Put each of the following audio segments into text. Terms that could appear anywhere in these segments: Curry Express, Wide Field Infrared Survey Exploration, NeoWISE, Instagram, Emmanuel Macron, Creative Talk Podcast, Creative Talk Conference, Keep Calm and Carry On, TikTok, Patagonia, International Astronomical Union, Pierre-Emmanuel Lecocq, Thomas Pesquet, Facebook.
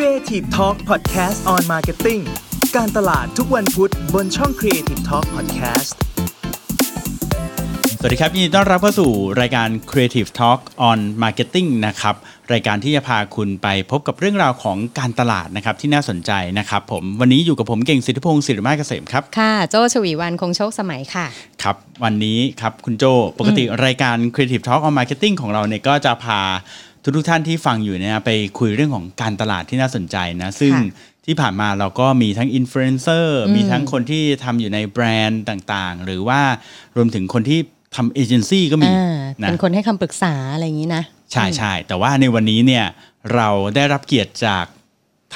Creative Talk Podcast on Marketing การตลาดทุกวันพุธบนช่อง Creative Talk Podcast สวัสดีครับยินดีต้อนรับเข้าสู่รายการ Creative Talk on Marketing นะครับรายการที่จะพาคุณไปพบกับเรื่องราวของการตลาดนะครับที่น่าสนใจนะครับผมวันนี้อยู่กับผมเก่งสิทธิพงศ์ศิริมาศเกษมครับค่ะโจชวีวรรณคงโชคสมัยค่ะครับวันนี้ครับคุณโจปกติรายการ Creative Talk on Marketing ของเราเนี่ยก็จะพาทุกท่านที่ฟังอยู่เนี่ยไปคุยเรื่องของการตลาดที่น่าสนใจนะซึ่งที่ผ่านมาเราก็มีทั้งอินฟลูเอนเซอร์มีทั้งคนที่ทำอยู่ในแบรนด์ต่างๆหรือว่ารวมถึงคนที่ทำเอเจนซี่ก็มีนะเป็นคนให้คำปรึกษาอะไรอย่างนี้นะใช่ๆแต่ว่าในวันนี้เนี่ยเราได้รับเกียรติจาก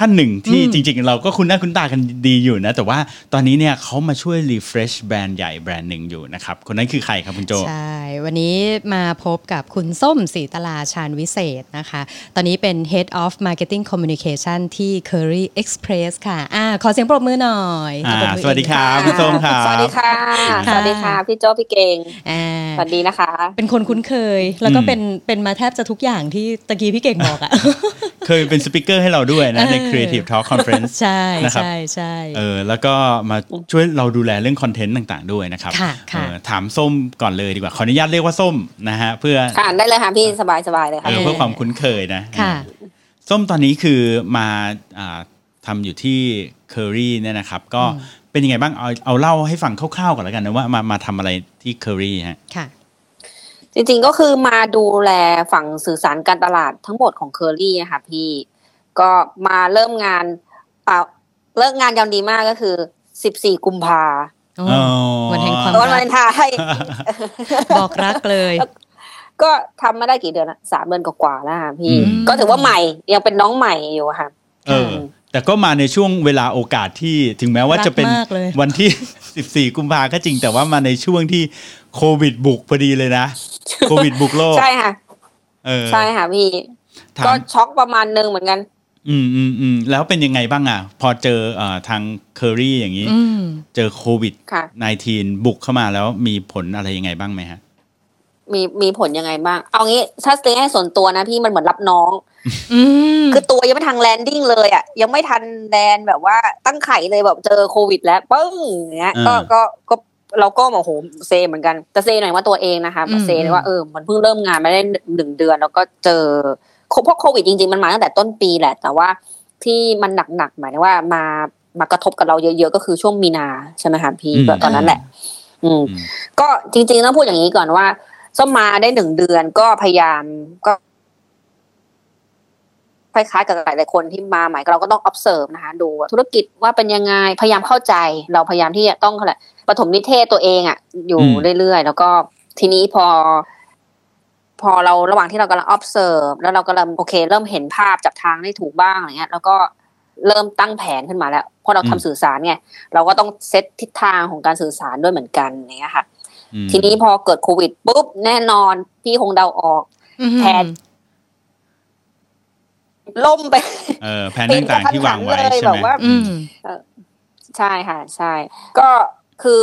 ท่านหนึ่งที่จริงๆเราก็คุ้นหน้าคุ้นตากันดีอยู่นะแต่ว่าตอนนี้เนี่ยเขามาช่วยรีเฟรชแบรนด์ใหญ่แบรนด์หนึ่งอยู่นะครับคนนั้นคือใครครับคุณโจใช่วันนี้มาพบกับคุณส้มศรีตลาชาญวิเศษนะคะตอนนี้เป็น Head of Marketing Communication ที่ Curry Express ค่ะขอเสียงปรบมือหน่อยสวัสดีครับคุณส้มครับสวัสดีค่ะสวัสดีค่ะพี่โจพี่เก่งสวัสดีนะคะเป็นคนคุ้นเคยแล้วก็เป็นมาแทบจะทุกอย่างที่ตะกี้พี่เก่งบอกอ่ะเคยเป็นสปีกเกอร์ให้เราด้วยนะCreative Talk Conference ใช่นะครับใช่ๆแล้วก็มาช่วยเราดูแลเรื่องคอนเทนต์ต่างๆด้วยนะครับถามส้มก่อนเลยดีกว่าขออนุญาตเรียกว่าส้มนะฮะเพื่อค่ะได้เลยค่ะพี่สบายๆเลยค่ะเพื่อความคุ้นเคยนะส้มตอนนี้คือมาทำอยู่ที่ Curry เนี่ยนะครับก็เป็นยังไงบ้างเอาเล่าให้ฟังคร่าวๆก่อนแล้วกันนะว่ามาทำอะไรที่ Curry ฮะค่ะจริงๆก็คือมาดูแลฝั่งสื่อสารการตลาดทั้งหมดของ Curry อ่ะค่ะพี่ก็มาเริ่มงานเลิกงานยามดีมากก็คือ14กุมภาวันแห่งความรักวันวาเลนไทน์บอกรักเลยก็ทำมาได้กี่เดือน3เดือนกว่าๆแล้วค่ะพี่ก็ถือว่าใหม่ยังเป็นน้องใหม่อยู่ค่ะแต่ก็มาในช่วงเวลาโอกาสที่ถึงแม้ว่าจะเป็นวันที่14กุมภาก็จริงแต่ว่ามาในช่วงที่โควิดบุกพอดีเลยนะโควิดบุกโลกใช่ค่ะใช่ค่ะพี่ก็ช็อกประมาณนึงเหมือนกันแล้วเป็นยังไงบ้างอ่ะพอเจอทางเคอรี่อย่างนี้เจอโควิด-19 บุกเข้ามาแล้วมีผลอะไรยังไงบ้างไหมฮะมีผลยังไงบ้างเอางี้ถ้าสเตย์ให้ส่วนตัวนะพี่มันเหมือนรับน้องคือตัวยังไม่ทันแลนดิ้งเลยอ่ะยังไม่ทันแลนแบบว่าตั้งไข่เลยแบบเจอโควิดแล้วปึ้งอย่างเงี้ยก็เราก็โอ้โหเซเหมือนกันแต่เซหน่อยว่าตัวเองนะคะเซว่ามันเพิ่งเริ่มงานมาได้1เดือนแล้วก็เจอเพราะโควิดจริงๆมันมาตั้งแต่ต้นปีแหละแต่ว่าที่มันหนักๆหมายถึงว่ามากระทบกับเราเยอะๆก็คือช่วงมีนาใช่ไหมคะพี่ตอนนั้นแหละก็จริงๆต้องพูดอย่างนี้ก่อนว่าส้มมาได้1เดือนก็พยายามก็คล้ายๆกับหลายๆคนที่มาใหม่เราก็ต้อง observe นะคะดูธุรกิจว่าเป็นยังไงพยายามเข้าใจเราพยายามที่จะต้องอะไรปฐมนิเทศตัวเองอ่ะอยู่เรื่อยๆแล้วก็ทีนี้พอเราระหว่างที่เรากำลัง observe แล้วเรากำลังโอเคเริ่มเห็นภาพจับทางได้ถูกบ้างอะไรเงี้ยแล้วก็เริ่มตั้งแผนขึ้นมาแล้วเพราะเราทำสื่อสารไงเราก็ต้องเซตทิศทางของการสื่อสารด้วยเหมือนกันอย่างเงี้ยค่ะทีนี้พอเกิดโควิดปุ๊บแน่นอนพี่คงเดาออกแผนล่มไปแผนต่างๆที่วางไว้ใช่ไหมใช่ค่ะใช่ก็คือ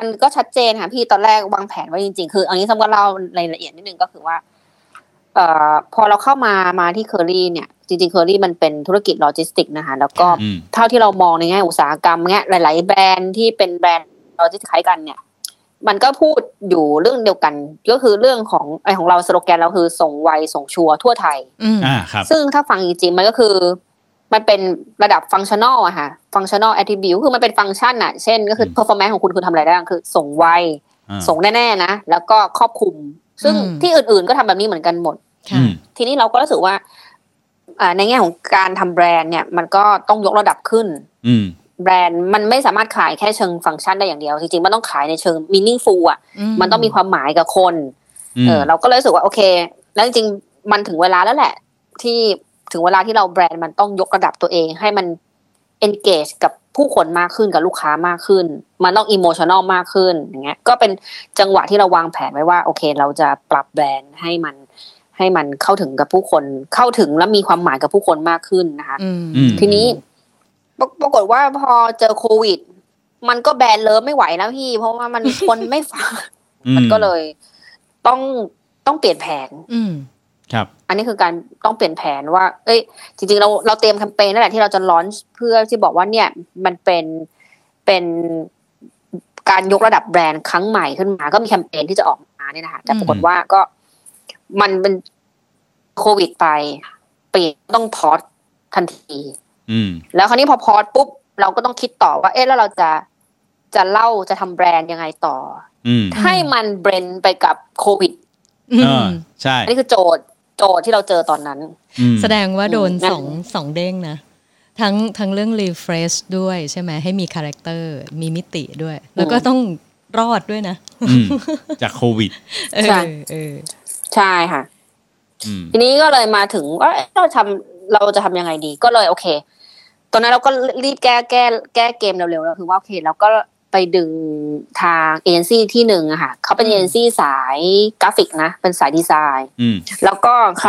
มันก็ชัดเจนค่ะพี่ตอนแรกวางแผนไว้จริงๆคืออันนี้ส้มก็เล่ารายละเอียดนิดนึงก็คือว่าพอเราเข้ามาที่เคอรี่เนี่ยจริงๆเคอรี่มันเป็นธุรกิจโลจิสติกนะคะแล้วก็เท่าที่เรามองในแง่อุตสาหกรรมเงี้ยหลายๆแบรนด์ที่เป็นแบรนด์โลจิสติกคล้ายกันเนี่ยมันก็พูดอยู่เรื่องเดียวกันก็คือเรื่องของของเราสโลแกนเราคือส่งไวส่งชัวร์ทั่วไทยซึ่งถ้าฟังจริงๆมันก็คือมันเป็นระดับฟังก์ชันนอลอะค่ะฟังก์ชันนอลแอททริบิวต์คือมันเป็นฟังก์ชันอะเช่นก็คือเพอร์ฟอร์แมนซ์ของคุณทำอะไรได้บ้างคือส่งไวส่งแน่ๆนะแล้วก็ครอบคลุมซึ่งที่อื่นๆก็ทำแบบนี้เหมือนกันหมดทีนี้เราก็รู้สึกว่าในแง่ของการทำแบรนด์เนี่ยมันก็ต้องยกระดับขึ้นแบรนด์มันไม่สามารถขายแค่เชิงฟังก์ชันได้อย่างเดียวจริงๆมันต้องขายในเชิงมีนิ่งฟูลอะมันต้องมีความหมายกับคนเราก็เลยรู้สึกว่าโอเคแล้วจริงๆมันถึงเวลาแล้วแหละที่ถึงเวลาที่เราแบรนด์มันต้องยกระดับตัวเองให้มัน engage กับผู้คนมากขึ้นกับลูกค้ามากขึ้นมันต้อง emotional มากขึ้นอย่างเงี้ยก็เป็นจังหวะที่เราวางแผนไว้ว่าโอเคเราจะปรับแบรนด์ให้มันเข้าถึงกับผู้คนเข้าถึงและมีความหมายกับผู้คนมากขึ้นนะคะทีนี้ปรากฏว่าพอเจอโควิดมันก็แบรนด์เลิฟไม่ไหวแล้วพี่เพราะว่ามันคนไม่ฟังมันก็เลยต้องเปลี่ยนแผนครับ อันนี้คือการต้องเปลี่ยนแผนว่าเอ้ยจริงๆเราเตรียมแคมเปญนั่นแหละที่เราจะลอนช์เพื่อที่บอกว่าเนี่ยมันเป็นการยกระดับแบรนด์ครั้งใหม่ขึ้นมาก็มีแคมเปญที่จะออกมาเนี่ยนะคะแต่ปรากฏว่าก็มันเป็นโควิดไปเปลี่ยนต้องพอสทันทีแล้วคราวนี้พอพอสปุ๊บเราก็ต้องคิดต่อว่าเอ๊ะแล้วเราจะเล่าจะทำแบรนด์ยังไงต่อให้มันเบรนไปกับโควิดใช่อันนี้คือโจทย์ที่เราเจอตอนนั้นแสดงว่าโดนสองเด้งนะทั้งเรื่องรีเฟรชด้วยใช่ไหมให้มีคาแรคเตอร์มีมิติด้วยแล้วก็ต้องรอดด้วยนะจากโควิดใช่ใช่ค่ะทีนี้ก็เลยมาถึงว่าเราจะทำยังไงดีก็เลยโอเคตอนนั้นเราก็รีบแก้เกมเร็วๆแล้วคือว่าโอเคเราก็ไปดึงทางเอเจนซี่ที่หนึ่งอะค่ะเขาเป็นเอเจนซี่สายกราฟิกนะเป็นสายดีไซน์แล้วก็เข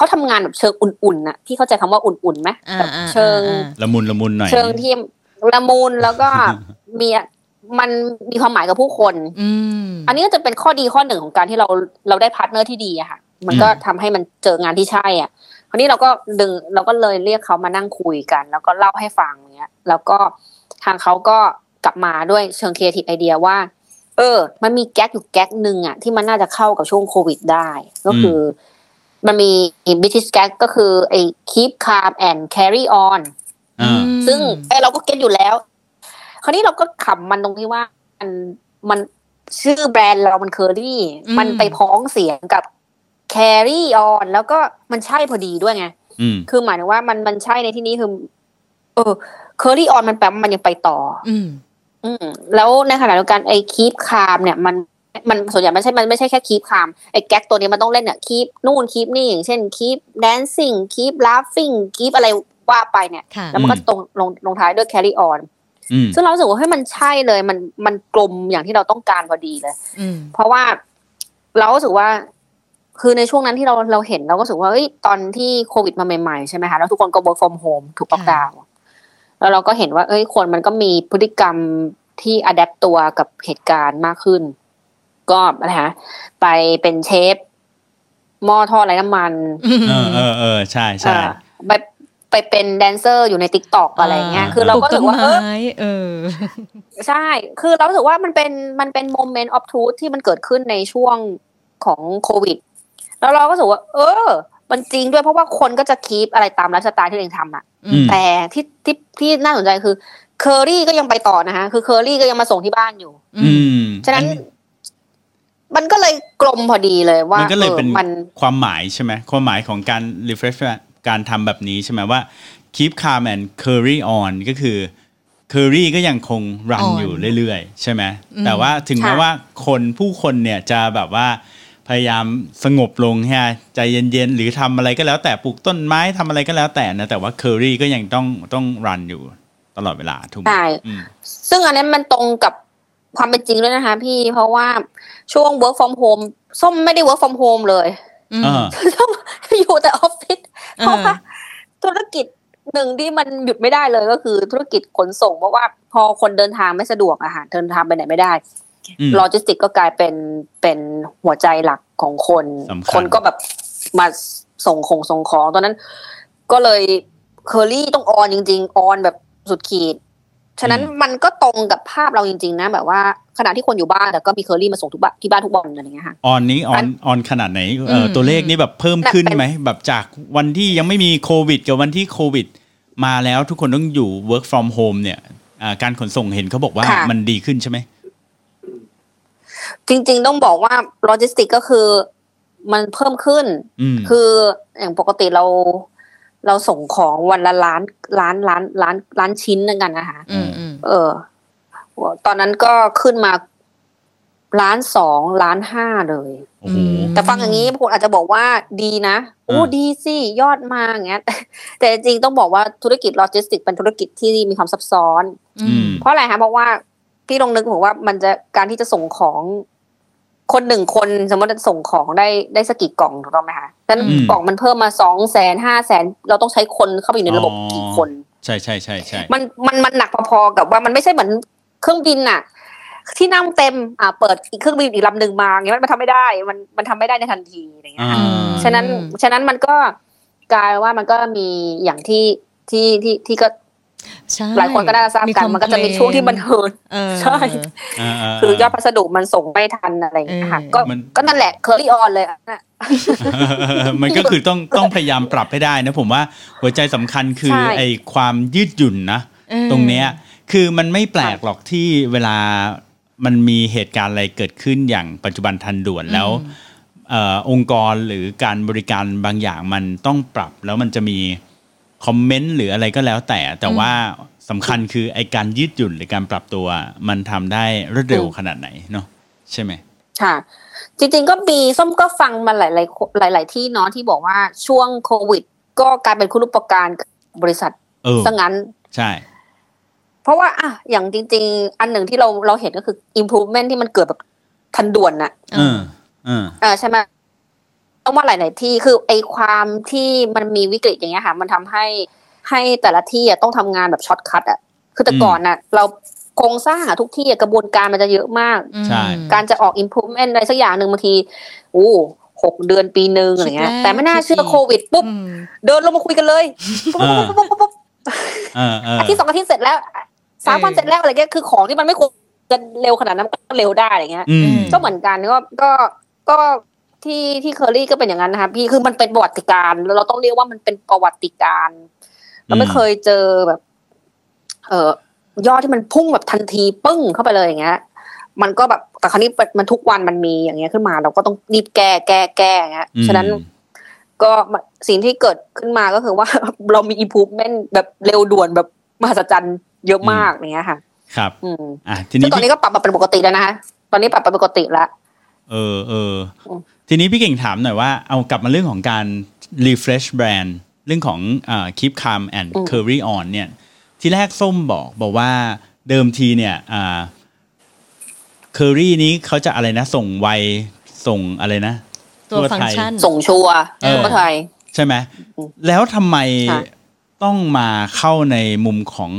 าทำงานแบบเชิงอุ่นๆนะพี่เข้าใจคำว่าอุ่นๆไหมแบบเชิงละมุนหน่อยเชิงที่ละมุนแล้วก็มันมีความหมายกับผู้คนอันนี้ก็จะเป็นข้อดีข้อหนึ่งของการที่เราได้พาร์ทเนอร์ที่ดีอะค่ะมันก็ทำให้มันเจองานที่ใช่อ่ะคราวนี้เราก็เลยเรียกเขามานั่งคุยกันแล้วก็เล่าให้ฟังเงี้ยแล้วก็ทางเขาก็กลับมาด้วยเชิงครีเอทีฟไอเดียว่ามันมีแก๊กอยู่แก๊กนึงอ่ะที่มันน่าจะเข้ากับช่วงโควิดได้ก็คือมันมี British gag ก็คือไอ้ Keep Calm and Carry On ซึ่งเราก็เก็ตอยู่แล้วคราวนี้เราก็ขำมันตรงที่ว่ามันชื่อแบรนด์เรามัน Curry มันไปพ้องเสียงกับ Carry On แล้วก็มันใช่พอดีด้วยไงคือหมายถึงว่ามันใช่ในที่นี้คือCurry On มันแปลว่ามันยังไปต่อแล้วในขณะเดียวกันไอ้ Keep Calm เนี่ยมันส่วนใหญ่มันไม่ใช่แค่คีปคามไอ้แก๊กตัวนี้มันต้องเล่นเนี่ยคีปนู่นคีปนี่อย่างเช่นคีปแดนซิ่งคีปลาฟฟิ่งคีปอะไรว่าไปเนี่ยแล้วมันก็ตรงลงท้ายด้วยแครีออนซึ่งเราสึกว่าให้มันใช่เลยมันกลมอย่างที่เราต้องการพอดีเลยเพราะว่าเราสึกว่าคือในช่วงนั้นที่เราเห็นเราก็สึกว่าเฮ้ยตอนที่โควิดมาใหม่ๆใช่ไหมคะแล้วทุกคนก็ work from home ถูกล็อกดาวน์แล้วเราก็เห็นว่าเอ้ยคนมันก็มีพฤติกรรมที่อัดแอปตัวกับเหตุการณ์มากขึ้นก็นะคะไปเป็นเชฟหม้อทอดไร้น้ำมันใช่ใช่ไปเป็นแดนเซอร์อยู่ใน TikTok อะไรเงี้ยคือเราก็รู้สึกว่าใช่คือเรารู้สึกว่ามันเป็นโมเมนต์ออฟทูธที่มันเกิดขึ้นในช่วงของโควิดแล้วเราก็รู้สึกว่ามันจริงด้วยเพราะว่าคนก็จะคีปอะไรตามไลฟ์สไตล์ที่ตัวเองทำอ่ะแต่ที่น่าสนใจคือเคอรี่ก็ยังไปต่อนะคะคือเคอรี่ก็ยังมาส่งที่บ้านอยู่ฉะนั้นมันก็เลยกลมพอดีเลยว่ามันก็เลยเป็นความหมายใช่ไหมความหมายของการ refresh การทำแบบนี้ใช่ไหมว่า keep calm and carry on ก็คือ carry ก็ยังคงรันอยู่เรื่อยๆใช่ไหมแต่ว่าถึงแม้ว่าผู้คนเนี่ยจะแบบว่าพยายามสงบลงฮะใจเย็นๆหรือทำอะไรก็แล้วแต่ปลูกต้นไม้ทำอะไรก็แล้วแต่นะแต่ว่า carry ก็ยังต้องรันอยู่ตลอดเวลาถูกไหมใช่ซึ่งอันนั้นมันตรงกับความเป็นจริงด้วยนะคะพี่เพราะว่าช่วง work from home ส้มไม่ได้ work from home เลยส้มอยู่แต่ออฟฟิศเพราะว่าธุรกิจหนึ่งที่มันหยุดไม่ได้เลยก็คือธุรกิจขนส่งเพราะว่าพอคนเดินทางไม่สะดวกอาหารเดินทางไปไหนไม่ได้โลจิสติกก็กลายเป็นหัวใจหลักของคนก็แบบมาส่งของตอนนั้นก็เลยเคอรี่ต้องออนจริงๆออนแบบสุดขีดฉะนั้นมันก็ตรงกับภาพเราจริงๆนะแบบว่าขณะที่คนอยู่บ้านแต่ก็มีเคอรี่มาส่งที่บ้านทุกวันอะไรอย่างเงี้ยค่ะออนนี้ออนขนาดไหนตัวเลขนี่แบบเพิ่มขึ้นไหมแบบจากวันที่ยังไม่มีโควิดกับวันที่โควิดมาแล้วทุกคนต้องอยู่ work from home เนี่ยการขนส่งเห็นเขาบอกว่ามันดีขึ้นใช่ไหมจริงๆต้องบอกว่าโลจิสติกก็คือมันเพิ่มขึ้นคืออย่างปกติเราส่งของวันละล้านชิ้นนึงกันนะคะตอนนั้นก็ขึ้นมา1.2 ล้านเลยแต่ฟังอย่างนี้คนอาจจะบอกว่าดีนะดีสิยอดมาอย่างเงี้ยแต่จริงต้องบอกว่าธุรกิจโลจิสติกเป็นธุรกิจที่มีความซับซ้อนเพราะอะไรคะเพราะว่าพี่ลองนึกบอกว่ามันจะการที่จะส่งของคนหนึ่งคนสมมติส่งของได้สักกี่กล่องถูกต้องไหมคะนั้นกล่องมันเพิ่มมา 200,000 500,000 เราต้องใช้คนเข้าไปอยู่ในระบบกี่คนใช่ๆๆๆมันหนักพอๆกับว่ามันไม่ใช่เหมือนเครื่องบินน่ะ ที่นั่งเต็มเปิดอีกเครื่องบินอีกลำหนึ่งมาอย่างเงี้ยมันทำไม่ได้มันทำไม่ได้ในทันทีอะไรเงี้ยฉะนั้นมันก็กลายว่ามันก็มีอย่างที่ก็หลายคนก็น่าจะทราบกันมันก็จะมีช่วงที่มันเฮิร์ตใช่คือยอดพัสดุมันส่งไม่ทันอะไรอย่างเงี้ยค่ะก็นั่นแหละCurry onเลยอ่ะมันก็คือต้องพยายามปรับให้ได้นะผมว่าหัวใจสำคัญคือไอ้ความยืดหยุ่นนะตรงเนี้ยคือมันไม่แปลกหรอกที่เวลามันมีเหตุการณ์อะไรเกิดขึ้นอย่างปัจจุบันทันด่วนแล้วองค์กรหรือการบริการบางอย่างมันต้องปรับแล้วมันจะมีคอมเมนต์หรืออะไรก็แล้วแต่ว่าสำคัญคือไอ้การยืดหยุ่นหรือการปรับตัวมันทำได้รวดเร็วขนาดไหนเนาะใช่ไหมค่ะจริงๆก็มีส้มก็ฟังมาหลายที่เนาะที่บอกว่าช่วงโควิดก็กลายเป็นคุณูปการบริษัทซะงั้นใช่เพราะว่าอ่ะอย่างจริงๆอันหนึ่งที่เราเห็นก็คือ improvement ที่มันเกิดแบบทันด่วนน่ะใช่ไหมต้องว่าหลายๆที่คือไอ้ความที่มันมีวิกฤตอย่างเงี้ยค่ะมันทำให้แต่ละที่อ่ะต้องทำงานแบบช็อตคัทอ่ะคือแต่ก่อนน่ะเราโครงสร้างอ่ะทุกที่กระบวนการมันจะเยอะมากการจะออก improvement อะไรสักอย่างนึงบางที6 เดือนปีนึงอะไรเงี้ยแต่ไม่น่าเชื่อโควิดปุ๊บเดินลงมาคุยกันเลยปุ๊บอาทิตย์2อาทิตย์เสร็จแล้ว3วันเสร็จแล้วอะไรเงี้ยคือของที่มันไม่ควรจะเร็วขนาดนั้นก็เร็วได้อะไรเงี้ยก็เหมือนกันก็ที่เคอรี่ก็เป็นอย่างนั้นนะคะพี่คือมันเป็นประวัติการณ์เราต้องเรียกว่ามันเป็นประวัติการณ์เราไม่เคยเจอแบบยอดที่มันพุ่งแบบทันทีปึ้งเข้าไปเลยอย่างเงี้ยมันก็แบบแต่คราวนี้มันทุกวันมันมีอย่างเงี้ยขึ้นมาเราก็ต้องรีบแก้อย่างเงี้ยฉะนั้นก็สิ่งที่เกิดขึ้นมาก็คือว่าเรามี improvement แบบเร็วด่วนแบบมหัศจรรย์เยอะมากอย่างเงี้ยค่ะครับทีนี้ตอนนี้ก็ปรับมาเป็นปกติแล้วนะคะตอนนี้ปรับเป็นปกติแล้วทีนี้พี่เก่งถามหน่อยว่าเอากลับมาเรื่องของการ refresh brand เรื่องของKeep Calm and Carry On เนี่ยที่แรกส้มบอกว่าเดิมทีเนี่ยCurry นี้เขาจะอะไรนะส่งไวส่งอะไรนะตัวฟังก์ชันส่งชัวร์ทั่วไทยใช่ไหมแล้วทำไมต้องมาเข้าในมุมของ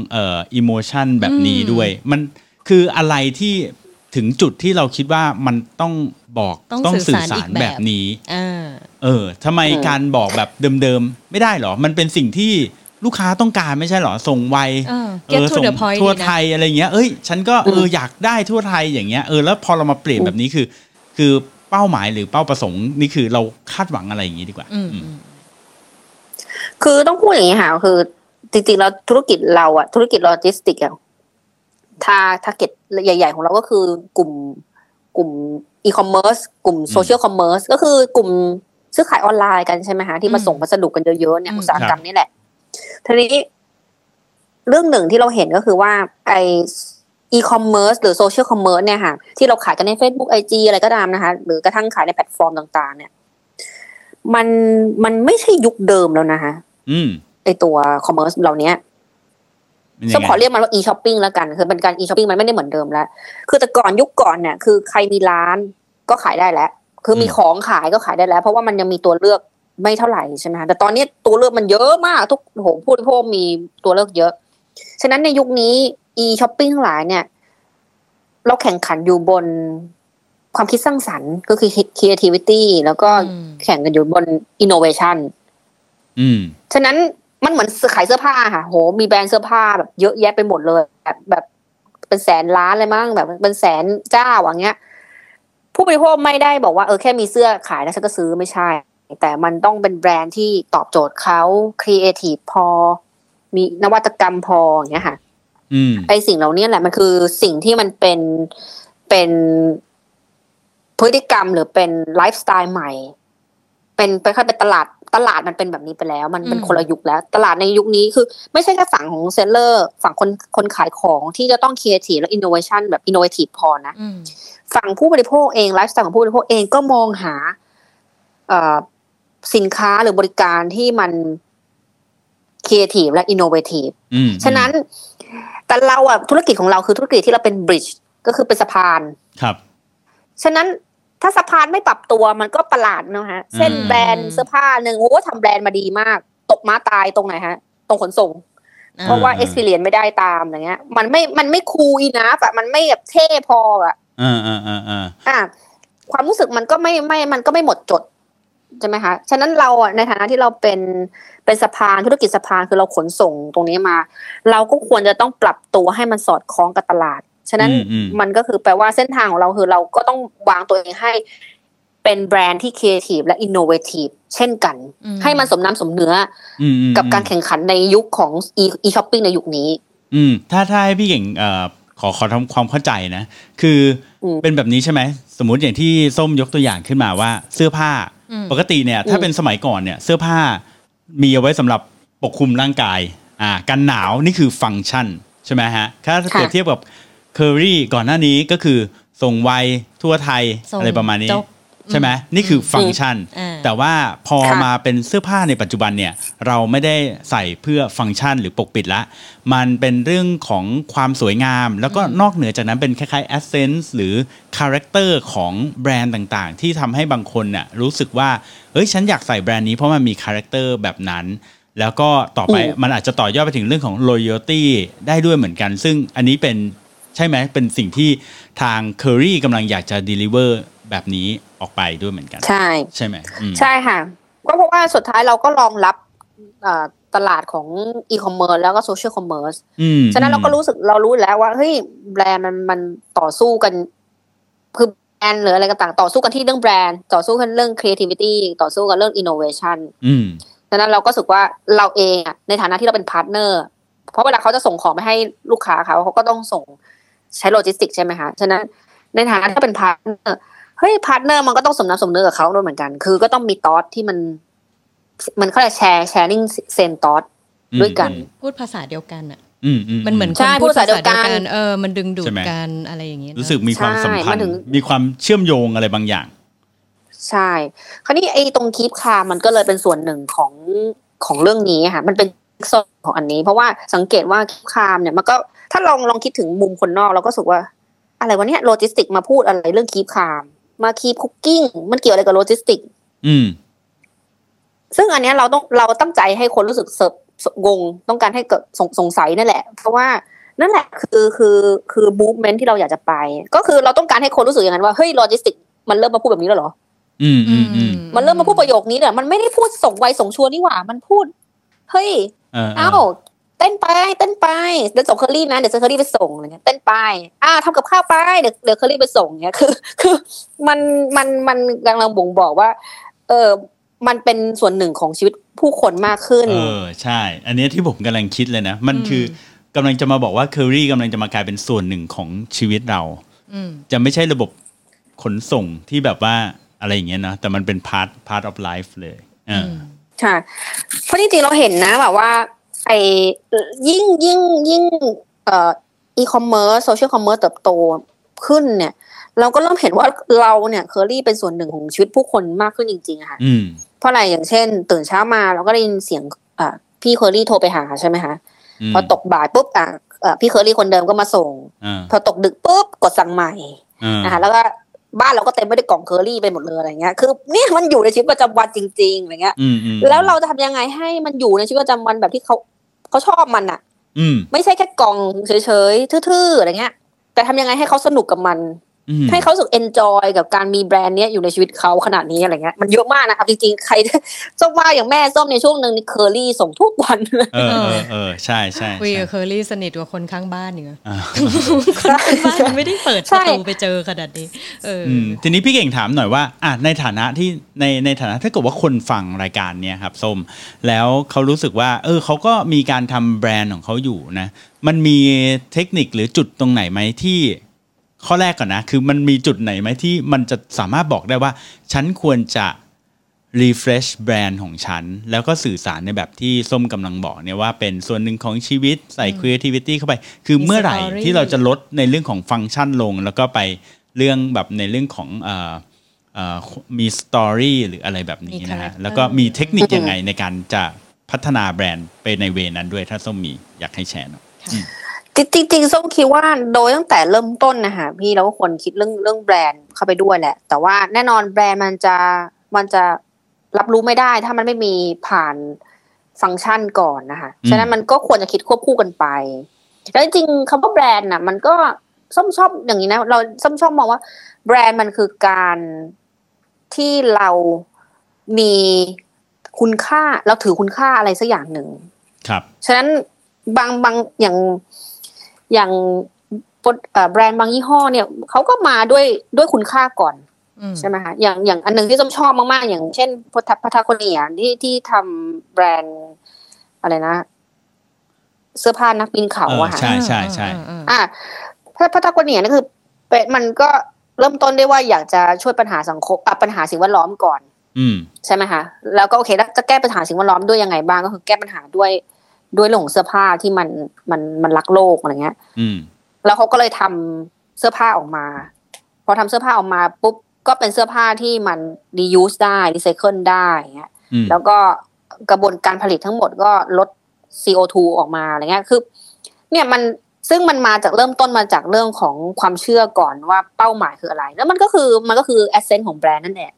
emotion แบบนี้ด้วยมันคืออะไรที่ถึงจุดที่เราคิดว่ามันต้องบอกต้องสื่อสารแบบนี้ทำไมการบอกแบบเดิมๆไม่ได้หรอมันเป็นสิ่งที่ลูกค้าต้องการไม่ใช่หรอส่งไวส่งทั่วไทยอะไรเงี้ยเอ้ยฉันก็อยากได้ทั่วไทยอย่างเงี้ยแล้วพอเรามาเปลี่ยนแบบนี้คือเป้าหมายหรือเป้าประสงค์นี่คือเราคาดหวังอะไรอย่างงี้ดีกว่าคือต้องพูดอย่างนี้ค่ะคือจริงๆแล้วธุรกิจโลจิสติกส์ทาร์เก็ตใหญ่ๆของเราก็คือกลุ่มอีคอมเมิร์ซกลุ่มโซเชียลคอมเมิร์ซก็คือกลุ่มซื้อขายออนไลน์กันใช่ไหมคะที่มาส่งพัสดุกันเยอะๆเนี่ยอุตสาหกรรมนี่แหละทีนี้เรื่องหนึ่งที่เราเห็นก็คือว่าไออีคอมเมิร์ซหรือโซเชียลคอมเมิร์ซเนี่ยค่ะที่เราขายกันใน Facebook IG อะไรก็ตามนะคะหรือกระทั่งขายในแพลตฟอร์มต่างๆเนี่ยมันไม่ใช่ยุคเดิมแล้วนะคะไอตัวคอมเมิร์ซเหล่านี้ส้มขอเรียกมันว่า e-shopping แล้วกันคือเป็นการ e-shopping มันไม่ได้เหมือนเดิมแล้วคือแต่ก่อนยุคก่อนเนี่ยคือใครมีร้านก็ขายได้แล้วคือมีของขายก็ขายได้แล้วเพราะว่ามันยังมีตัวเลือกไม่เท่าไหร่ใช่มั้ยแต่ตอนนี้ตัวเลือกมันเยอะมากทุกโหพูดพวกมีตัวเลือกเยอะฉะนั้นในยุคนี้ e-shopping ทั้งหลายเนี่ยเราแข่งขันอยู่บนความคิดสร้างสรรค์ก็คือ creativity แล้วก็แข่งกันอยู่บน innovation ฉะนั้นมันเหมือนขายเสื้อผ้าค่ะโหมีแบรนด์เสื้อผ้าแบบเยอะแยะไปหมดเลยแบบเป็นแสนล้านเลยมั้งแบบเป็นแสนเจ้าอย่างเงี้ยผู้บริโภคไม่ได้บอกว่าแค่มีเสื้อขายแล้วฉันก็ซื้อไม่ใช่แต่มันต้องเป็นแบรนด์ที่ตอบโจทย์เขาครีเอทีฟพอมีนวัตกรรมพออย่างเงี้ยค่ะไอ้สิ่งเหล่านี้แหละมันคือสิ่งที่มันเป็นพฤติกรรมหรือเป็นไลฟ์สไตล์ใหม่เป็นไปค่อยเป็นตลาดมันเป็นแบบนี้ไปแล้วมันเป็นคนละยุคแล้วตลาดในยุคนี้คือไม่ใช่แค่ฝั่งของเซลเลอร์ฝั่งคนขายของที่จะต้องครีเอทีฟและอินโนเวชันแบบอินโนเวทีฟพอนะฝั่งผู้บริโภคเองไลฟ์สไตล์ของผู้บริโภคเองก็มองหาสินค้าหรือบริการที่มันครีเอทีฟและอินโนเวทีฟฉะนั้นแต่เราอ่ะธุรกิจของเราคือธุรกิจที่เราเป็นบริดจ์ก็คือเป็นสะพานครับฉะนั้นถ้าสะพานไม่ปรับตัวมันก็ประหลาดเนาะฮะเส้นแบรนด์เสื้อผ้าหนึ่งโอ้ทำแบรนด์มาดีมากตกม้าตายตรงไหนฮะตรงขนส่ง เพราะว่า experience ไม่ได้ตามอย่างเงี้ยมันไม่คูลนะแบบมันไม่แบบเท่พออะความรู้สึกมันก็ไม่มันก็ไม่หมดจดใช่ไหมคะฉะนั้นเราในฐานะที่เราเป็นสะพานธุรกิจสะพานคือเราขนส่งตรงนี้มาเราก็ควรจะต้องปรับตัวให้มันสอดคล้องกับตลาดฉะนั้นมันก็คือแปลว่าเส้นทางของเราคือเราก็ต้องวางตัวเองให้เป็นแบรนด์ที่ครีเอทีฟและอินโนเวทีฟเช่นกันให้มันสมน้ำสมเนื้อกับการแข่งขันในยุคของ e-shopping ในยุคนี้ถ้าให้พี่เก่งขอทำความเข้าใจนะคือเป็นแบบนี้ใช่ไหมสมมติอย่างที่ส้มยกตัวอย่างขึ้นมาว่าเสื้อผ้าปกติเนี่ยถ้าเป็นสมัยก่อนเนี่ยเสื้อผ้ามีเอาไว้สำหรับปกคลุมร่างกายกันหนาวนี่คือฟังก์ชันใช่ไหมฮะถ้าเปรียบเทียบกับ Curry ก่อนหน้านี้ก็คือส่งไวทั่วไทยอะไรประมาณนี้ใช่ไหมนี่คือฟังก์ชันแต่ว่าพอมาเป็นเสื้อผ้าในปัจจุบันเนี่ยเราไม่ได้ใส่เพื่อฟังก์ชันหรือปกปิดละมันเป็นเรื่องของความสวยงามแล้วก็นอกเหนือจากนั้นเป็นคล้ายๆแอสเซนส์หรือคาแรคเตอร์ของแบรนด์ต่างๆที่ทำให้บางคนน่ะรู้สึกว่าเฮ้ยฉันอยากใส่แบรนด์นี้เพราะมันมีคาแรคเตอร์แบบนั้นแล้วก็ต่อไปมันอาจจะต่อยอดไปถึงเรื่องของ loyalty ได้ด้วยเหมือนกันซึ่งอันนี้เป็นใช่ไหมเป็นสิ่งที่ทาง Curry กำลังอยากจะ deliver แบบนี้ออกไปด้วยเหมือนกันใช่ใช่ไหมใช่ค่ะก็เพราะว่าสุดท้ายเราก็รองรับตลาดของอีคอมเมิร์ซแล้วก็โซเชียลคอมเมิร์ซฉะนั้นเราก็รู้สึกเรารู้แล้วว่าเฮ้ยแบรนด์มันต่อสู้กันคือแบรนด์หรืออะไรต่างๆต่อสู้กันที่เรื่องแบรนด์ต่อสู้กันเรื่อง creativity ต่อสู้กันเรื่อง innovation ฉะนั้นเราก็รู้สึกว่าเราเองในฐานะที่เราเป็นพาร์ทเนอร์เพราะเวลาเขาจะส่งของไปให้ลูกค้าเขาก็ต้องส่งใช้โลจิสติกใช่ไหมคะฉะนั้นในฐานะที่เป็นพาร์ทเนอร์เฮ้ยพาร์ทเนอร์มันก็ต้องสมน้ำสมเนื้อกับเขาด้วยเหมือนกันคือก็ต้องมีทอทที่มันเขาเรียกแชร์เซมทอทด้วยกันพูดภาษาเดียวกันอ่ะมันเหมือนคนพูดภาษาเดียวกันมันดึงดูดกันอะไรอย่างนี้รู้สึกมีความสัมพันธ์มีความเชื่อมโยงอะไรบางอย่างใช่คราวนี้ไอ้ตรงคีปคามันก็เลยเป็นส่วนหนึ่งของเรื่องนี้ค่ะมันเป็นส่วนของอันนี้เพราะว่าสังเกตว่าคีปคาเนี่ยมันก็ถ้าลองคิดถึงมุมคนนอกเราก็รู้สึกว่าอะไรวะเนี่ยโลจิสติกมาพูดอะไรเรื่องคีปคามาคีบคุกกิ้งมันเกี่ยวอะไรกับโลจิสติกซึ่งอันนี้เราตั้งใจให้คนรู้สึกเสิร์ฟงงต้องการให้เกิดสงสัยนั่นแหละเพราะว่านั่นแหละคือมูฟเมนท์ที่เราอยากจะไปก็คือเราต้องการให้คนรู้สึกอย่างนั้นว่าเฮ้ยโลจิสติกมันเริ่มมาพูดแบบนี้แล้วเหรอมันเริ่มมาพูดประโยคนี้เนี่ยมันไม่ได้พูดส่งไวส่งชัวร์นี่หว่ามันพูดเฮ้ยอ้าวเต้นไปเต้นไปเดี๋ยวส่งเคอรี่นะเดี๋ยวเคอรี่ไปส่งอะไรเงี้ยเต้นไปทำกับข้าวไปเดี๋ยวเคอรี่ไปส่งเงี้ยคือมันกำลังบ่งบอกว่ามันเป็นส่วนหนึ่งของชีวิตผู้คนมากขึ้นใช่อันนี้ที่ผมกำลังคิดเลยนะมันคือกำลังจะมาบอกว่าเคอรี่กำลังจะมากลายเป็นส่วนหนึ่งของชีวิตเราจะไม่ใช่ระบบขนส่งที่แบบว่าอะไรอย่างเงี้ยนะแต่มันเป็นพาร์ท of life เลยใช่เพราะจริงๆเราเห็นนะแบบว่าไอ้ยิ่งอีคอมเมิร์ซโซเชียลคอมเมิร์ซเติบโตขึ้นเนี่ยเราก็เริ่มเห็นว่าเราเนี่ยเคอรี่เป็นส่วนหนึ่งของชีวิตผู้คนมากขึ้นจริงๆค่ะเพราะอะไรอย่างเช่นตื่นเช้ามาเราก็ได้ยินเสียงพี่เคอรี่โทรไปหาใช่ไหมคะพอตกบ่ายปุ๊บพี่เคอรี่คนเดิมก็มาส่งพอตกดึกปุ๊บกดสั่งใหม่นะคะแล้วก็บ้านเราก็เต็มไปด้วยกล่องเคอรี่ไปหมดเลยอะไรเงี้ยคือเนี่ยมันอยู่ในชีวิตประจำวันจริงๆอะไรเงี้ยแล้วเราจะทำยังไงให้มันอยู่ในชีวิตประจำวันแบบที่เขาชอบมันอ่ะไม่ใช่แค่กล่องเฉยๆทื่อๆอะไรเงี้ยแต่ทำยังไงให้เขาสนุกกับมันให้เขาสุขเอนจอยกับการมีแบรนด์เนี้ยอยู่ในชีวิตเขาขนาดนี้อะไรเงี้ยมันเยอะมากนะครับจริงๆใครส้มว่าอย่างแม่ส้มในช่วงนึงนี่เคอรี่ส่งทุกวันเออใช่ใช่คุยกับเคอรี่สนิทกว่าคนข้างบ้านอย่างเงี้ยคนข้างบ้านมันไม่ได้เปิดประตูไปเจอขนาดนี้ทีนี้พี่เก่งถามหน่อยว่าในฐานะที่ในฐานะถ้าเกิดว่าคนฟังรายการเนี้ยครับส้มแล้วเขารู้สึกว่าเขาก็มีการทำแบรนด์ของเขาอยู่นะมันมีเทคนิคหรือจุดตรงไหนไหมที่ข้อแรกก่อนนะคือมันมีจุดไหนไหมที่มันจะสามารถบอกได้ว่าฉันควรจะรีเฟรชแบรนด์ของฉันแล้วก็สื่อสารในแบบที่ส้มกำลังบอกเนี่ยว่าเป็นส่วนหนึ่งของชีวิตใส่ creativity เข้าไปคือเมื่อไหร่ที่เราจะลดในเรื่องของฟังก์ชันลงแล้วก็ไปเรื่องแบบในเรื่องของมีสตอรี่หรืออะไรแบบนี้นะฮะแล้วก็มีเทคนิคยังไงในการจะพัฒนาแบรนด์ไปในเวนั้นด้วยถ้าส้มมีอยากให้แชร์เนาะจริงส้มคิดว่าโดยตั้งแต่เริ่มต้นนะคะพี่เราก็ควรคิดเรื่องแบรนด์เข้าไปด้วยแหละแต่ว่าแน่นอนแบรนด์มันจะรับรู้ไม่ได้ถ้ามันไม่มีผ่าน ฟังก์ชันก่อนนะคะฉะนั้นมันก็ควรจะคิดควบคู่กันไปแล้วจริงๆคำว่าแบรนด์น่ะมันก็ส้มชอบอย่างนี้นะเราส้มชอบมองว่าแบรนด์มันคือการที่เรามีคุณค่าเราถือคุณค่าอะไรสักอย่างหนึ่งครับฉะนั้นบางอย่างแบรนด์บางยี่ห้อเนี่ยเขาก็มาด้วยคุณค่าก่อนใช่ไหมคะอย่างอันนึงที่ส้มชอบมากๆอย่างเช่นพัทโคเนียที่ทำแบรนด์อะไรนะเสื้อผ้านักปีนเขาอะค่ะใช่พัทโคเนียนี่คือมันก็เริ่มต้นได้ว่าอยากจะช่วยปัญหาสังคมปัญหาสิ่งแวดล้อมก่อนใช่ไหมคะแล้วก็โอเคแล้วจะแก้ปัญหาสิ่งแวดล้อมด้วยยังไงบ้างก็คือแก้ปัญหาด้วยเรื่องของเสื้อผ้าที่มันรักโลกอะไรเงี้ยแล้วเขาก็เลยทำเสื้อผ้าออกมาพอทำเสื้อผ้าออกมาปุ๊บก็เป็นเสื้อผ้าที่มัน reuse ได้ recycle ได้เงี้ยแล้วก็กระบวนการผลิตทั้งหมดก็ลด CO2 ออกมาอะไรเงี้ยคือเนี่ยมันซึ่งมันมาจากเริ่มต้นมาจากเรื่องของความเชื่อก่อนว่าเป้าหมายคืออะไรแล้วมันก็คือ essence ของแบรนด์นั่นแหละ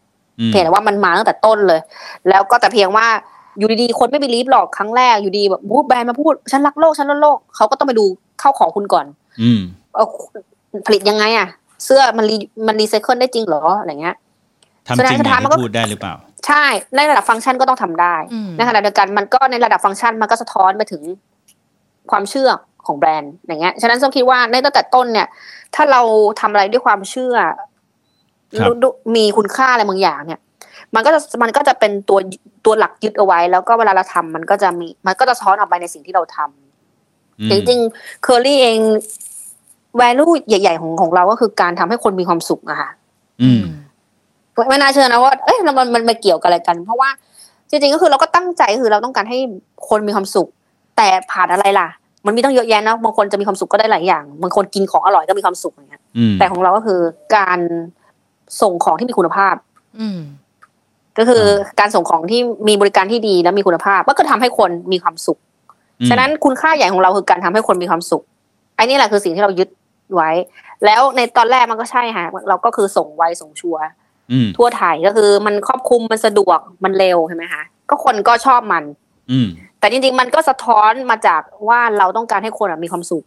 เพียงแต่ว่ามันมาตั้งแต่ต้นเลยแล้วก็แต่เพียงว่าอยู่ดีๆคนไม่ believe หรอกครั้งแรกอยู่ดีแบบแบรนด์มาพูดฉันรักโลกฉันรักโลกเขาก็ต้องไปดูเข้าของคุณก่อนผลิตยังไงอะเสื้อมันรีไซเคิลได้จริงหรออะไรเงี้ยทำจริงอย่างที่พูดได้หรือเปล่าใช่ในระดับฟังก์ชันก็ต้องทำได้นะคะในเดียวกันมันก็ในระดับฟังก์ชันมันก็สะท้อนไปถึงความเชื่อของแบรนด์อย่างเงี้ยฉะนั้นส้มคิดว่าในตั้งแต่ต้นเนี่ยถ้าเราทำอะไรด้วยความเชื่อมีคุณค่าอะไรบางอย่างเนี่ยมันก็จะเป็นตัวหลักยึดเอาไว้แล้วก็เวลาเราทำมันก็จะสะท้อนออกไปในสิ่งที่เราทำจริงๆเคอรี่เองvalue ใหญ่ๆของเราก็คือการทำให้คนมีความสุขอะค่ะไม่น่าเชื่อนะว่าเอ้ยมันมาเกี่ยวกับอะไรกันเพราะว่าจริงๆก็คือเราก็ตั้งใจคือเราต้องการให้คนมีความสุขแต่ผ่านอะไรล่ะมันมีตั้งเยอะแยะเนาะบางคนจะมีความสุขก็ได้หลายอย่างบางคนกินของอร่อยก็มีความสุขอย่างเงี้ยแต่ของเราก็คือการส่งของที่มีคุณภาพก็คือการส่งของที่มีบริการที่ดีและมีคุณภาพก็ทำให้คนมีความสุขฉะนั้นคุณค่าใหญ่ของเราคือการทำให้คนมีความสุขไอ้นี่แหละคือสิ่งที่เรายึดไว้แล้วในตอนแรกมันก็ใช่ฮะเราก็คือส่งไวส่งชัวร์ทั่วไทยก็คือมันครอบคลุมมันสะดวกมันเร็วใช่ไหมคะก็คนก็ชอบมันแต่จริงๆมันก็สะท้อนมาจากว่าเราต้องการให้คนมีความสุข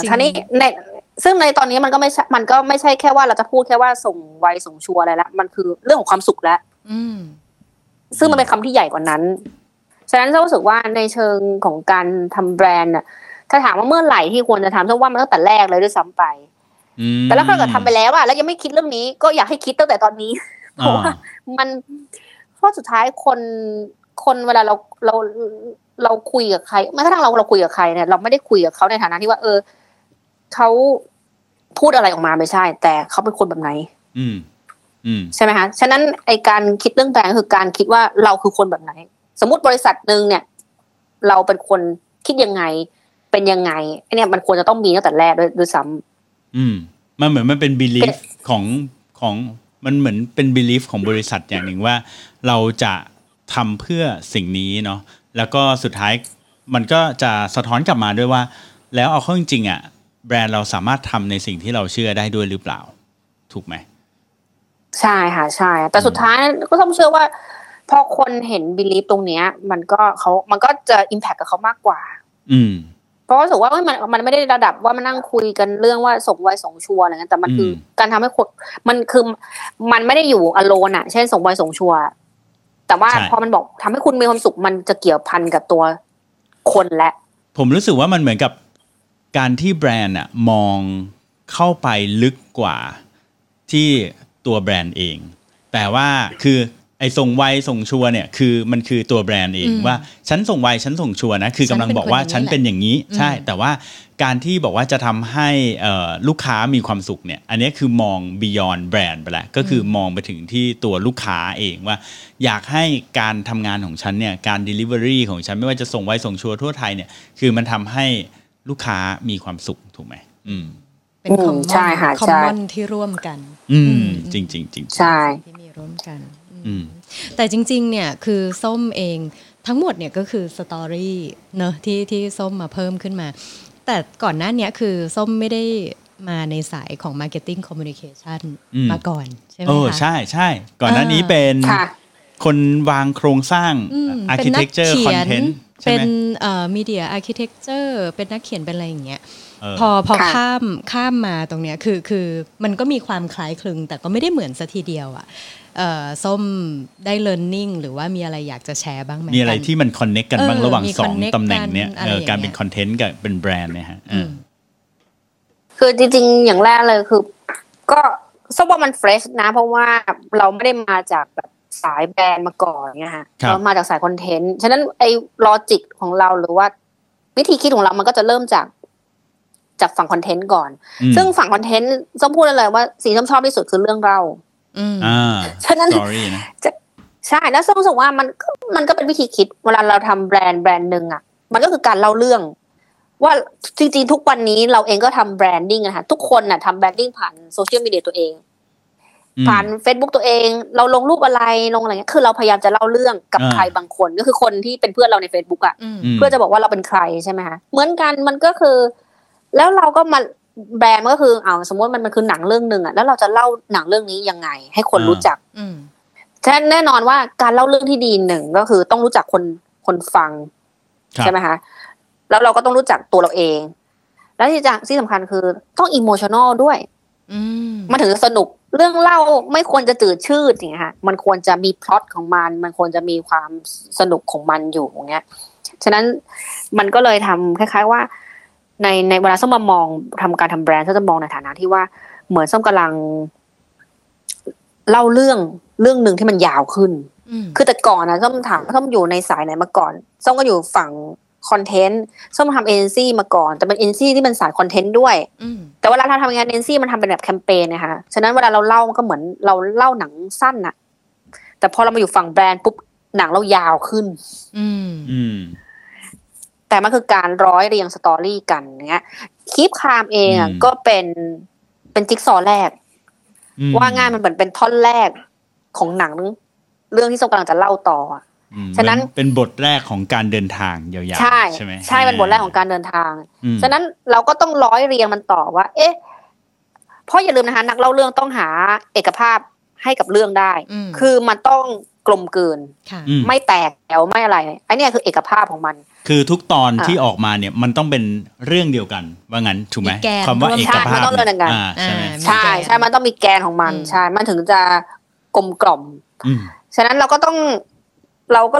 ทีนี้ในซึ่งในตอนนี้มันก็ไม่ใช่แค่ว่าเราจะพูดแค่ว่าส่งไวส่งชัวร์อะไรละมันคือเรื่องของความสุขแล้วซึ่งมันเป็นคำที่ใหญ่กว่านั้นฉะนั้นเรารู้สึกว่าในเชิงของการทำแบรนด์น่ะถ้าถามว่าเมื่อไหร่ที่ควรจะทำต้องว่ามันตั้งแต่แรกเลยด้วยซ้ำไปแต่แล้วถ้าเกิดทำไปแล้วอะแล้วยังไม่คิดเรื่องนี้ก็อยากให้คิดตั้งแต่ตอนนี้เพราะว่าเพราะสุดท้ายคนเวลาเราคุยกับใครแม้กระทั่งเราคุยกับใครเนี่ยเราไม่ได้คุยกับเขาในฐานะที่ว่าเขาพูดอะไรออกมาไม่ใช่แต่เขาเป็นคนแบบไหนใช่ไหมคะฉะนั้นไอการคิดเรื่องแบรนด์คือการคิดว่าเราคือคนแบบไหนสมมติบริษัทนึงเนี่ยเราเป็นคนคิดยังไงเป็นยังไงไอเนี่ยมันควรจะต้องมีตั้งแต่แรกด้วยซ้ำมันเหมือนมันเป็น belief ของมันเหมือนเป็น belief ของบริษัทอย่างหนึ่งว่าเราจะทำเพื่อสิ่งนี้เนาะแล้วก็สุดท้ายมันก็จะสะท้อนกลับมาด้วยว่าแล้วเอาเข้าจริงๆอะแบรนด์เราสามารถทำในสิ่งที่เราเชื่อได้ด้วยหรือเปล่าถูกไหมใช่ค่ะใช่แต่สุดท้ายก็ต้องเชื่อว่าพอคนเห็น belief ตรงเนี้ยมันก็จะ impact กับเขามากกว่าเพราะรู้สึกว่ามันไม่ได้ระดับว่ามานั่งคุยกันเรื่องว่าส่งไวส่งชัวร์อะไรเงี้ยแต่มันคือการทำให้คนมันคือมันไม่ได้อยู่ alone อะเช่นส่งไวส่งชัวร์แต่ว่าพอมันบอกทำให้คุณมีความสุขมันจะเกี่ยวพันกับตัวคนและผมรู้สึกว่ามันเหมือนกับการที่แบรนด์อะมองเข้าไปลึกกว่าที่ตัวแบรนด์เองแต่ว่าคือไอ้ส่งไวส่งชัวร์เนี่ยคือมันคือตัวแบรนด์เองว่าฉันส่งไวฉันส่งชัวร์นะคือกำลังบอกว่าฉันเป็นอย่างนี้ใช่แต่ว่าการที่บอกว่าจะทำให้ลูกค้ามีความสุขเนี่ยอันนี้คือมอง beyond แบรนด์ไปแล้วก็คือมองไปถึงที่ตัวลูกค้าเองว่าอยากให้การทำงานของฉันเนี่ยการ delivery ของฉันไม่ว่าจะส่งไวส่งชัวร์ทั่วไทยเนี่ยคือมันทำให้ลูกค้ามีความสุขถูกไหมเป็นคอมมอนที่ร่วมกันจริงจริงจริงใช่ที่มีร่วมกันแต่จริงๆเนี่ยคือส้มเองทั้งหมดเนี่ยก็คือสตอรี่เนอะที่ส้มมาเพิ่มขึ้นมาแต่ก่อนหน้านี้คือส้มไม่ได้มาในสายของ marketing communication มาก่อนใช่ไหมคะโอ้ใช่ใช่ก่อนหน้านี้เป็น คนวางโครงสร้าง architecture content เป็นmedia architecture เป็นนักเขียนเป็นอะไรอย่างเงี้ยพอข้ามมาตรงเนี้ยคือมันก็มีความคล้ายคลึงแต่ก็ไม่ได้เหมือนซะทีเดียวอ่ะส้มได้ learning หรือว่ามีอะไรอยากจะแชร์บ้างไหมมีอะไรที่มัน connect กันบ้างระหว่างสองตำแหน่งเนี้ยการเป็น content กับเป็น brand เนี่ยฮะคือจริงๆอย่างแรกเลยคือก็ส้มว่ามัน fresh นะเพราะว่าเราไม่ได้มาจากแบบสายแบรนด์มาก่อนเงี้ยฮะเรามาจากสาย content ฉะนั้นไอ้ logic ของเราหรือว่าวิธีคิดของเรามันก็จะเริ่มจากฝั่งคอนเทนต์ก่อนซึ่งฝั่งคอนเทนต์ส้มพูดเลยว่าสิ่งที่ส้มชอบที่สุดคือเรื่องเล่าฉะนั้น Story นะใช่แล้วส้มรู้สึกว่ามันก็เป็นวิธีคิดเวลาเราทำแบรนด์นึงอ่ะมันก็คือการเล่าเรื่องว่าจริงๆทุกวันนี้เราเองก็ทำแบรนดิ้งนะคะทุกคนน่ะทำแบรนดิ้งผ่านโซเชียลมีเดียตัวเองผ่าน Facebook ตัวเองเราลงรูปอะไรลงอะไรเงี้ยคือเราพยายามจะเล่าเรื่องกับใครบางคนก็คือคนที่เป็นเพื่อนเราใน Facebook อ่ะเพื่อจะบอกว่าเราเป็นใครใช่มั้ยคะเหมือนกันมันก็คือแล้วเราก็มาแบรนด์ก็คือเอาสมมติมันคือหนังเรื่องนึงอ่ะแล้วเราจะเล่าหนังเรื่องนี้ยังไงให้คนรู้จักฉะนั้นแน่นอนว่าการเล่าเรื่องที่ดีหนึ่งก็คือต้องรู้จักคนฟังใช่ไหมคะแล้วเราก็ต้องรู้จักตัวเราเองแล้วที่สำคัญคือต้องอิโมชันอลด้วยมันถึงจะสนุกเรื่องเล่าไม่ควรจะจืดชืดอย่างเงี้ยค่ะมันควรจะมีพล็อตของมันควรจะมีความสนุกของมันอยู่อย่างเงี้ยฉะนั้นมันก็เลยทำคล้ายๆว่าในเวลาส้มมามองทำการทำแบรนด์ส้มจะมองในฐานะที่ว่าเหมือนส้มกำลังเล่าเรื่องนึงที่มันยาวขึ้นคือแต่ก่อนนะส้มถามส้มอยู่ในสายไหนมาก่อนส้มก็อยู่ฝั่งคอนเทนต์ส้มทำเอเจนซี่มาก่อนแต่เป็นเอเจนซี่ที่เป็นสายคอนเทนต์ด้วยแต่เวลาเราทำงานเอเจนซี่มันทำเป็นแบบแคมเปญนะคะฉะนั้นเวลาเราเล่ามันก็เหมือนเราเล่าหนังสั้นอะแต่พอเรามาอยู่ฝั่งแบรนด์ปุ๊บหนังเรายาวขึ้นแต่มันคือการร้อยเรียงสตอรี่กันเงี้ยKeep Calmเองก็เป็นจิ๊กซอว์แรกว่าง่ายมันเหมือนเป็นท่อนแรกของหนังเรื่องที่ส้มกำลังจะเล่าต่อฉะนั้นเป็นบทแรกของการเดินทางยาวๆใช่ไหมใช่เป็นบทแรกของการเดินทางฉะนั้นเราก็ต้องร้อยเรียงมันต่อว่าเอ๊ะเพราะอย่าลืมนะคะนักเล่าเรื่องต้องหาเอกภาพให้กับเรื่องได้คือมันต้องกลมกลืนไม่แตกแถวไม่อะไรไอ้นี่คือเอกภาพของมันคือทุกตอนที่ออกมาเนี่ยมันต้องเป็นเรื่องเดียวกันว่างั้นถูกไหมคำว่าเอกภาพใช่ใช่ใช่มันต้องมีแกนของมันใช่มันถึงจะกลมกล่อมฉะนั้นเราก็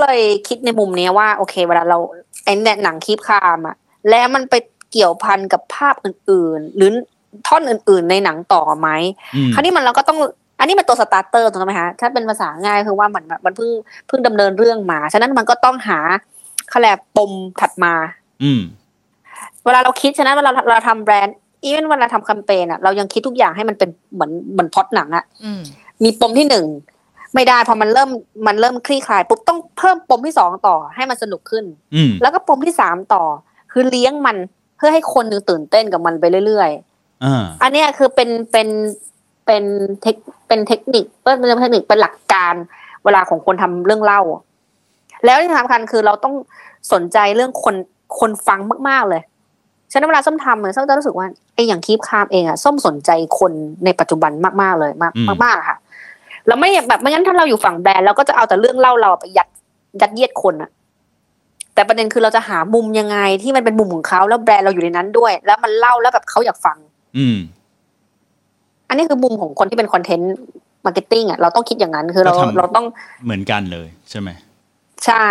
เลยคิดในมุมนี้ว่าโอเคเวลาเราไอ้หนังKeep Calmอ่ะแล้วมันไปเกี่ยวพันกับภาพอื่นๆหรือท่อนอื่นๆในหนังต่อไหมคราวนี้มันเราก็ต้องอันนี้มันตัวสตาร์เตอร์ถูกไหมคะถ้าเป็นภาษาง่ายคือว่ามันเพิ่งดำเนินเรื่องมาฉะนั้นมันก็ต้องหาแคลบปมถัดมาเวลาเราคิดฉะนั้นเวลาเราทำแบรนด์อีเวนต์เวลาทำแคมเปญอ่ะเรายังคิดทุกอย่างให้มันเป็นเหมือนพล็อตหนังอ่ะมีปมที่หนึ่งไม่ได้พอมันเริ่มคลี่คลายปุ๊บต้องเพิ่มปมที่สองต่อให้มันสนุกขึ้นแล้วก็ปมที่สามต่อคือเลี้ยงมันเพื่อให้คนนึงตื่นเต้นกับมันไปเรื่อยๆอันนี้คือเป็นเทคนิคเป็นหลักการเวลาของคนทำเรื่องเล่าแล้วที่สำคัญคือเราต้องสนใจเรื่องคนฟังมากๆเลยฉะนั้นเวลาส้มทำเนี่ยส้มจะรู้สึกว่าไอ้อย่างKeep Calmเองอะส้มสนใจคนในปัจจุบันมากๆเลยมากๆค่ะเราไม่แบบไม่งั้นถ้าเราอยู่ฝั่งแบรนด์เราก็จะเอาแต่เรื่องเล่าเราไปยัดเยียดคนอะแต่ประเด็นคือเราจะหามุมยังไงที่มันเป็นมุมของเขาแล้วแบรนด์เราอยู่ในนั้นด้วยแล้วมันเล่าแล้วแบบเขาอยากฟังอันนี้คือมุมของคนที่เป็นคอนเทนต์มาร์เก็ตติ้งอ่ะเราต้องคิดอย่างนั้นคือเราต้องเหมือนกันเลยใช่ไหมใช่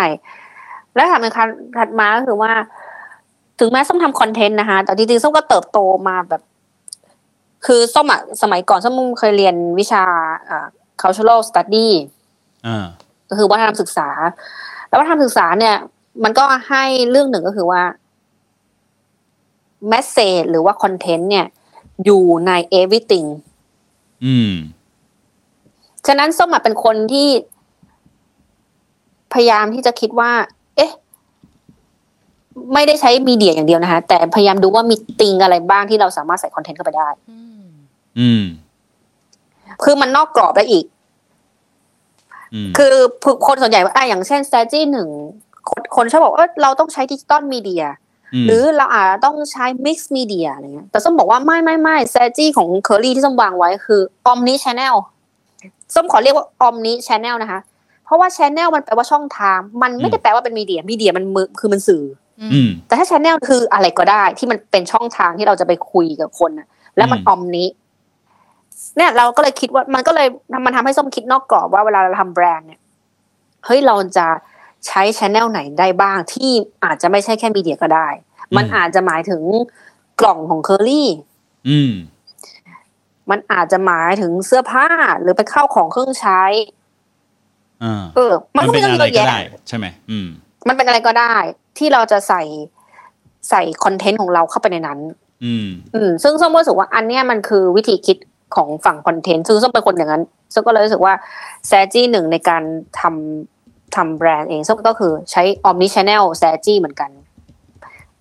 แล้วถามในครั้งถัดมาก็คือว่าถึงแม้ส้มทำคอนเทนต์นะคะแต่จริงๆส้มก็เติบโตมาแบบคือส้มอ่ะสมัยก่อนส้มเคยเรียนวิชาcultural study ก็คือวัฒนธรรมศึกษาแล้ววัฒนธรรมศึกษาเนี่ยมันก็ให้เรื่องหนึ่งก็คือว่าเมสเสจหรือว่าคอนเทนต์เนี่ยอยู่ใน everything ฉะนั้นส้มเป็นคนที่พยายามที่จะคิดว่าเอ๊ะไม่ได้ใช้มีเดียอย่างเดียวนะคะแต่พยายามดูว่ามีติงอะไรบ้างที่เราสามารถใส่คอนเทนต์เข้าไปได้คือมันนอกกรอบได้อีกคือคนส่วนใหญ่อย่างเช่น strategy หนึ่งคนชอบบอกว่าเราต้องใช้ digital mediaหรือเราอาจต้องใช้ mix media อะไรเงี้ยแต่ส้มบอกว่าไม่ strategy ของ Curry ที่ส้มวางไว้คือ omni channel ส้มขอเรียกว่า omni channel นะคะ เพราะว่า channel มันแปลว่าช่องทางมันไม่ได้แปลว่าเป็นมีเดียมันคือมันสื่อแต่ถ้า channel คืออะไรก็ได้ที่มันเป็นช่องทางที่เราจะไปคุยกับคนนะแล้วมันออมนี้เนี่ยเราก็เลยคิดว่ามันก็เลยมันทำให้ส้มคิดนอกกรอบว่าเวลาเราทำแบรนด์เนี่ยเฮ้ยเราจะใช้ channel ไหนได้บ้างที่อาจจะไม่ใช่แค่มีเดียก็ได้มันอาจจะหมายถึงกล่องของ Curry มันอาจจะหมายถึงเสื้อผ้าหรือเป็นข้าวของเครื่องใช้มันก็เป็นอะไรก็ได้ใช่ไหมมันเป็นอะไรก็ได้ที่เราจะใส่คอนเทนต์ของเราเข้าไปในนั้นซึ่งส้มรู้สึกว่าอันเนี้ยมันคือวิธีคิดของฝั่งคอนเทนต์ซึ่งส้มเป็นคนอย่างนั้นส้มก็เลยรู้สึกว่าแซจี้หนึ่งในการทำแบรนด์เองส้มก็คือใช้ Omnichannel แซจี้เหมือนกัน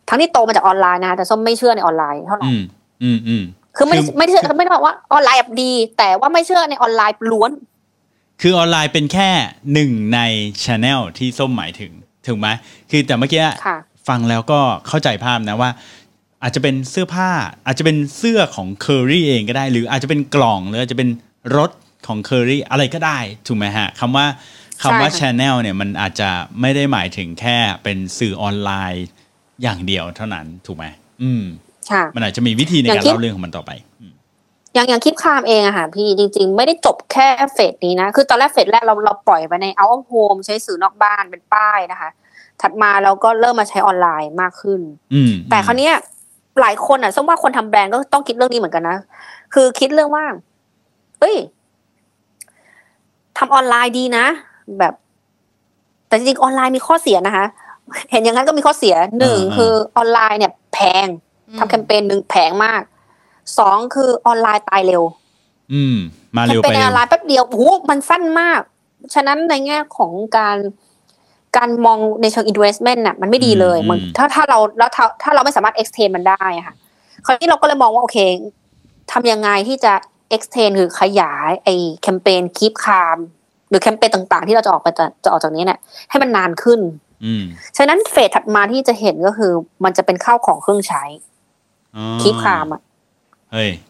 ทั้งที่โตมาจากออนไลน์นะแต่ส้มไม่เชื่อในออนไลน์เท่าไหร่คือไม่เชื่อไม่ได้บอกว่าออนไลน์ดีแต่ว่าไม่เชื่อในออนไลน์ล้วนคือออนไลน์เป็นแค่หนึ่งใน channel ที่ส้มหมายถึงถูกไหมคือแต่เมื่อกี้ฟังแล้วก็เข้าใจภาพนะว่าอาจจะเป็นเสื้อผ้าอาจจะเป็นเสื้อของ Curry เองก็ได้หรืออาจจะเป็นกล่องหรืออาจจะเป็นรถของ Curry อะไรก็ได้ถูกไหมฮะคำว่า channel เนี่ยมันอาจจะไม่ได้หมายถึงแค่เป็นสื่อออนไลน์อย่างเดียวเท่านั้นถูกไหมมันอาจจะมีวิธีในการเล่าเรื่องของมันต่อไปอย่างKeep Calmเองอะค่ะพี่จริงๆไม่ได้จบแค่เฟสนี้นะคือตอนแรกเฟสแรกเราปล่อยไปใน Out of Home ใช้สื่อนอกบ้านเป็นป้ายนะคะถัดมาเราก็เริ่มมาใช้ออนไลน์มากขึ้นแต่คราวนี้หลายคนอะส้มว่าคนทำแบรนด์ก็ต้องคิดเรื่องนี้เหมือนกันนะคือคิดเรื่องว่าเอ้ยทำออนไลน์ดีนะแบบแต่จริงๆออนไลน์มีข้อเสียนะคะเห็นอย่างนั้นก็มีข้อเสียหนึ่งคือออนไลน์เนี่ยแพงทำแคมเปญหนึ่งแพงมากสองคือออนไลน์ตายเร็วมาเร็วไปแคมเปญออนไลน์แป๊บเดียวโอ้โหมันสั้นมากฉะนั้นในแง่ของการมองในเชิง investment น่ะมันไม่ดีเลยมันถ้าเราแล้วถ้าเราไม่สามารถ extend มันได้ค่ะคราวนี้เราก็เลยมองว่าโอเคทำยังไงที่จะ extend คือขยายไอแคมเปญ Keep Calm หรือแคมเปญต่างๆที่เราจะออกไปจะออกจากนี้เนี่ยให้มันนานขึ้นฉะนั้นเฟสถัดมาที่จะเห็นก็คือมันจะเป็นข้าวของเครื่องใช้ Keep Calm อ่ะ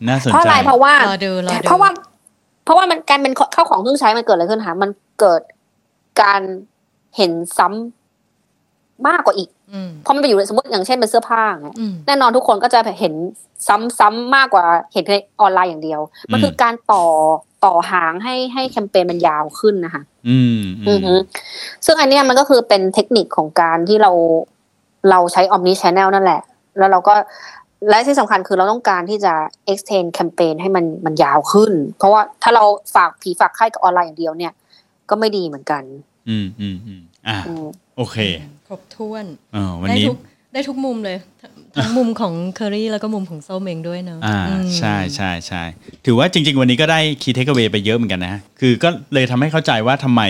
น่าสนใจเพราะอะไรเพราะว่ามันการเป็นข้าวของเครื่องใช้มันเกิดอะไรขึ้นคะมันเกิดการเห็นซ้ำมากกว่าอีกเพราะมันไปอยู่สมมติอย่างเช่นเป็นเสื้อผ้าแน่นอนทุกคนก็จะเห็นซ้ำมากกว่าเห็นในออนไลน์อย่างเดียวมันคือการต่อหางให้แคมเปญมันยาวขึ้นนะคะซึ่งอันนี้มันก็คือเป็นเทคนิคของการที่เราใช้ Omnichannel นั่นแหละแล้วเราก็และที่สำคัญคือเราต้องการที่จะ extend แคมเปญให้มันยาวขึ้นเพราะว่าถ้าเราฝากผีฝากไข่กับออนไลน์อย่างเดียวเนี่ยก็ไม่ดีเหมือนกันโอเคครบถ้วนได้ทุกมุมเลยทั้งมุมของ Curry แล้วก็มุมของส้มเองด้วยเนอะใช่ใช่ใช่ถือว่าจริงๆวันนี้ก็ได้ key takeaway ไปเยอะเหมือนกันนะคือก็เลยทำให้เข้าใจว่าทำไม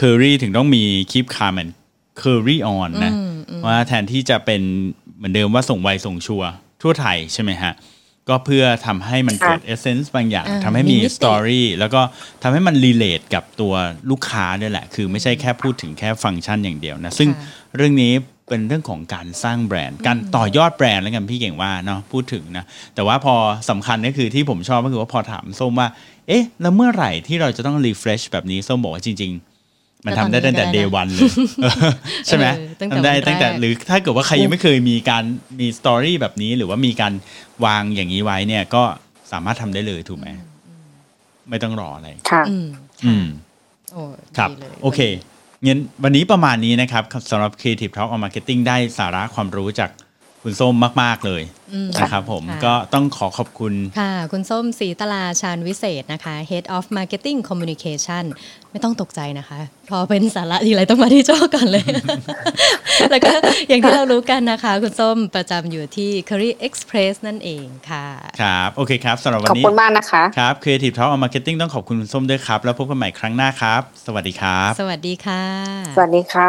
Curry ถึงต้องมี Keep Calm and Curry On นะว่าแทนที่จะเป็นเหมือนเดิมว่าส่งไวส่งชัวทั่วไทยใช่ไหมฮะก็เพื่อทำให้มันเกิดเอเซนส์บางอย่างทำให้มีสตอรี่แล้วก็ทำให้มันรีเลทกับตัวลูกค้าด้วยแหละคือไม่ใช่แค่พูดถึงแค่ฟังก์ชันอย่างเดียวนะซึ่งเรื่องนี้เป็นเรื่องของการสร้างแบรนด์การต่อยอดแบรนด์แล้วกันพี่เก่งว่าเนาะพูดถึงนะแต่ว่าพอสำคัญก็คือที่ผมชอบก็คือว่าพอถามส้มว่าเอ๊ะแล้วเมื่อไหร่ที่เราจะต้องรีเฟรชแบบนี้ส้มบอกว่าจริงๆมันทำได้ตั้งแต่ day one เลยใช่ไหมทำได้ตั้งแต่หรือถ้าเกิดว่าใครยังไม่เคยมีการมีสตอรี่แบบนี้หรือว่ามีการวางอย่างนี้ไว้เนี่ยก็สามารถทำได้เลยถูกไหมไม่ต้องรออะไรค่ะครับโอเคงั้นวันนี้ประมาณนี้นะครับสำหรับ Creative Talk on Marketing ได้สาระความรู้จากคุณส้มมากๆเลยนะครับผมก็ต้องขอขอบคุณค่ะคุณส้มศรีตลาชาญวิเศษนะคะ Head of Marketing Communication ไม่ต้องตกใจนะคะพอเป็นสาระทีไรต้องมาที่โจ้ก่อนเลย แล้วก็อย่างที่เรารู้กันนะคะคุณส้มประจำอยู่ที่ Curry Express นั่นเองค่ะครับโอเคครับสำหรับวันนี้ขอบคุณมากนะคะครับ Creative Talk on Marketing ต้องขอบคุณคุณส้มด้วยครับแล้วพบกันใหม่ครั้งหน้าครับสวัสดีครับสวัสดีค่ะสวัสดีค่ะ